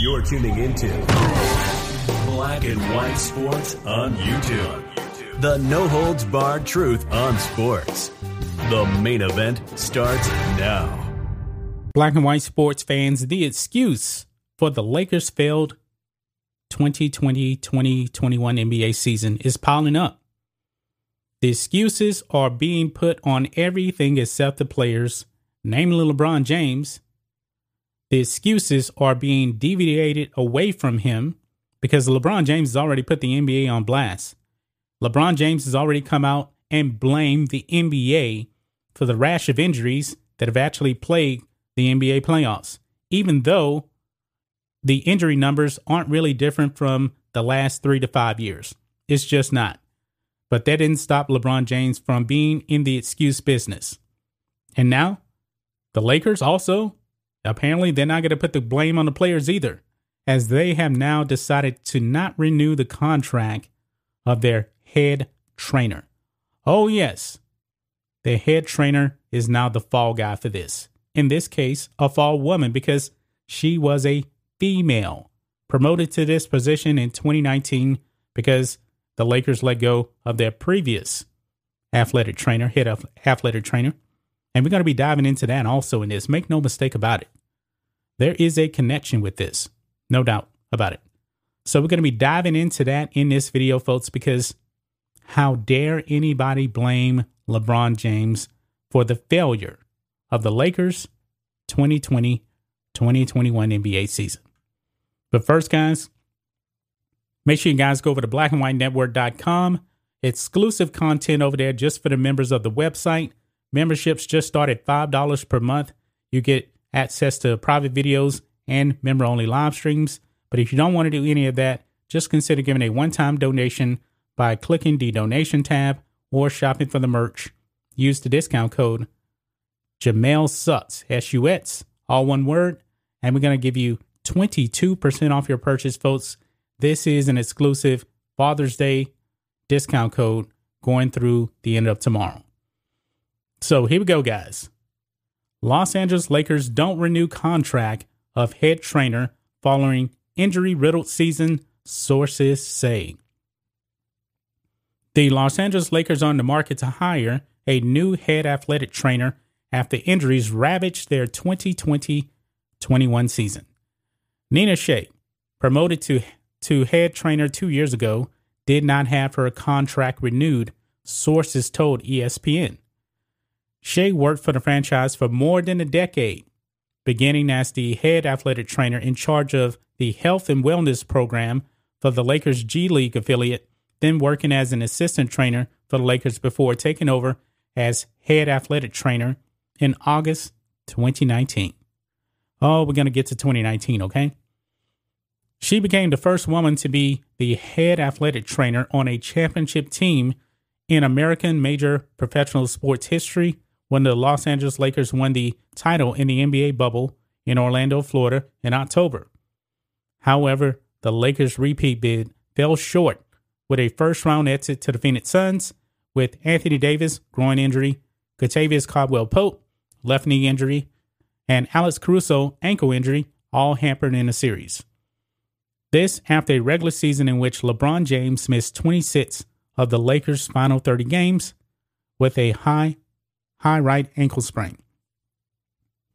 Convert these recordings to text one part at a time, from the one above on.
You're tuning into Black and White Sports on YouTube. The no-holds-barred truth on sports. The main event starts now. Black and White Sports fans, the excuse for the Lakers' failed 2020-2021 NBA season is piling up. The excuses are being put on everything except the players, namely LeBron James. The excuses are being deviated away from him because LeBron James has already put the NBA on blast. LeBron James has already come out and blamed the NBA for the rash of injuries that have actually plagued the NBA playoffs, even though the injury numbers aren't really different from the last 3 to 5 years. It's just not. But that didn't stop LeBron James from being in the excuse business. And now the Lakers also. Apparently, they're not going to put the blame on the players either, as they have now decided to not renew the contract of their head trainer. Oh, yes. Their head trainer is now the fall guy for this. In this case, a fall woman, because she was a female promoted to this position in 2019 because the Lakers let go of their previous athletic trainer, head athletic trainer. And we're going to be diving into that also in this. Make no mistake about it. There is a connection with this. No doubt about it. So we're going to be diving into that in this video, folks, because how dare anybody blame LeBron James for the failure of the Lakers 2020-2021 NBA season. But first, guys, make sure you guys go over to blackandwhitenetwork.com. Exclusive content over there just for the members of the website. Memberships just start at $5 per month. You get access to private videos and member-only live streams. But if you don't want to do any of that, just consider giving a one-time donation by clicking the donation tab or shopping for the merch. Use the discount code JamelSuts, S-U-X, all one word. And we're going to give you 22% off your purchase, folks. This is an exclusive Father's Day discount code going through the end of tomorrow. So here we go, guys. Los Angeles Lakers don't renew contract of head trainer following injury-riddled season, sources say. The Los Angeles Lakers are on the market to hire a new head athletic trainer after injuries ravaged their 2020-21 season. Nina Shea, promoted to head trainer 2 years ago, did not have her contract renewed, sources told ESPN. Shea worked for the franchise for more than a decade, beginning as the head athletic trainer in charge of the health and wellness program for the Lakers G League affiliate, then working as an assistant trainer for the Lakers before taking over as head athletic trainer in August 2019. Oh, we're going to get to 2019, okay? She became the first woman to be the head athletic trainer on a championship team in American major professional sports history, when the Los Angeles Lakers won the title in the NBA bubble in Orlando, Florida, in October. However, the Lakers' repeat bid fell short with a first-round exit to the Phoenix Suns, with Anthony Davis, groin injury, Kentavious Caldwell-Pope, left knee injury, and Alex Caruso, ankle injury, all hampered in the series. This after a regular season in which LeBron James missed 26 of the Lakers' final 30 games with a high right ankle sprain.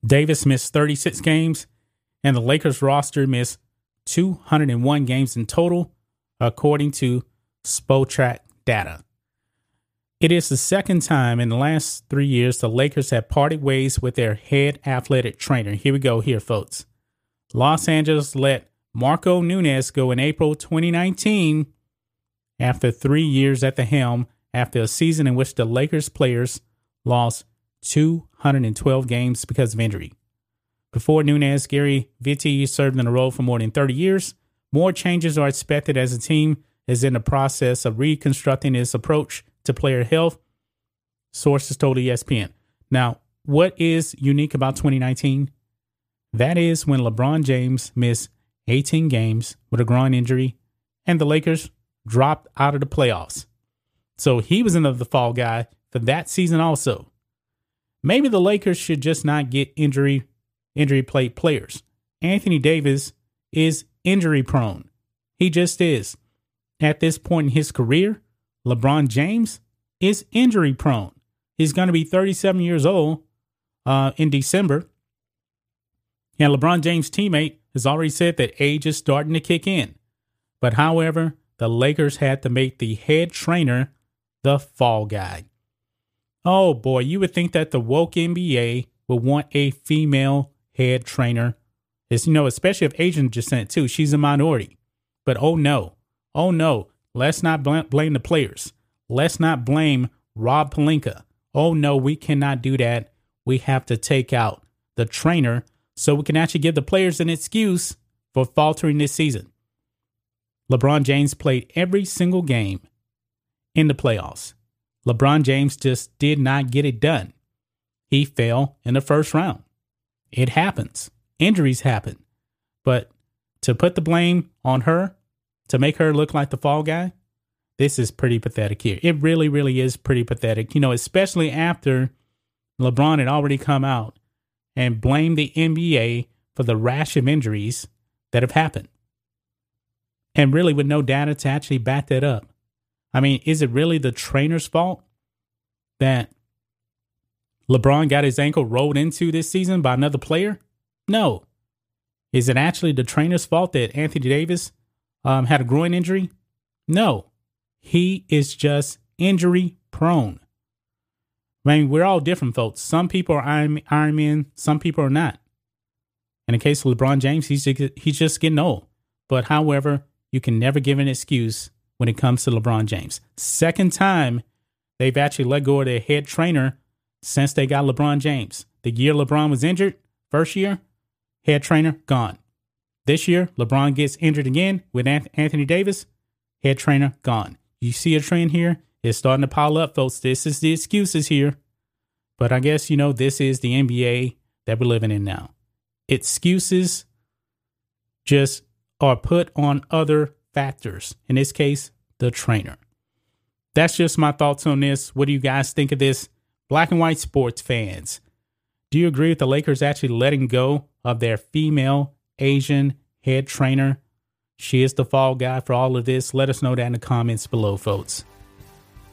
Davis missed 36 games, and the Lakers roster missed 201 games in total, according to Spotrack data. It is the second time in the last 3 years the Lakers have parted ways with their head athletic trainer. Here we go here, folks. Los Angeles let Marco Nunes go in April 2019 after 3 years at the helm, after a season in which the Lakers players lost 212 games because of injury. Before Nunes, Gary Vitti served in the role for more than 30 years. More changes are expected as the team is in the process of reconstructing its approach to player health, sources told ESPN. Now, what is unique about 2019? That is when LeBron James missed 18 games with a groin injury and the Lakers dropped out of the playoffs. So he was another fall guy for that season also. Maybe the Lakers should just not get injury plate players. Anthony Davis is injury prone. He just is. At this point in his career, LeBron James is injury prone. He's going to be 37 years old in December. And LeBron James' teammate has already said that age is starting to kick in. But however, the Lakers had to make the head trainer the fall guy. Oh boy, you would think that the woke NBA would want a female head trainer. It's, you know, especially if Asian descent too. She's a minority. But oh no, let's not blame the players. Let's not blame Rob Pelinka. Oh no, we cannot do that. We have to take out the trainer so we can actually give the players an excuse for faltering this season. LeBron James played every single game in the playoffs. LeBron James just did not get it done. He fell in the first round. It happens. Injuries happen. But to put the blame on her, to make her look like the fall guy, this is pretty pathetic here. It really, really is pretty pathetic. You know, especially after LeBron had already come out and blamed the NBA for the rash of injuries that have happened. And really with no data to actually back that up. I mean, is it really the trainer's fault that LeBron got his ankle rolled into this season by another player? No. Is it actually the trainer's fault that Anthony Davis had a groin injury? No. He is just injury prone. I mean, we're all different, folks. Some people are Iron Men, some people are not. In the case of LeBron James, he's just getting old. But however, you can never give an excuse when it comes to LeBron James. Second time they've actually let go of their head trainer since they got LeBron James. The year LeBron was injured, first year, head trainer gone. This year, LeBron gets injured again with Anthony Davis, head trainer gone. You see a trend here? It's starting to pile up, folks. This is the excuses here. But I guess, you know, this is the NBA that we're living in now. Excuses just are put on other factors, in this case, the trainer. That's just my thoughts on this. What do you guys think of this? Black and White Sports fans, do you agree with the Lakers actually letting go of their female Asian head trainer? She is the fall guy for all of this. Let us know that in the comments below, folks.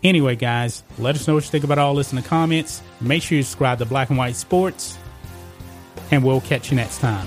Anyway, guys, let us know what you think about all this in the comments. Make sure you subscribe to Black and White Sports, and we'll catch you next time.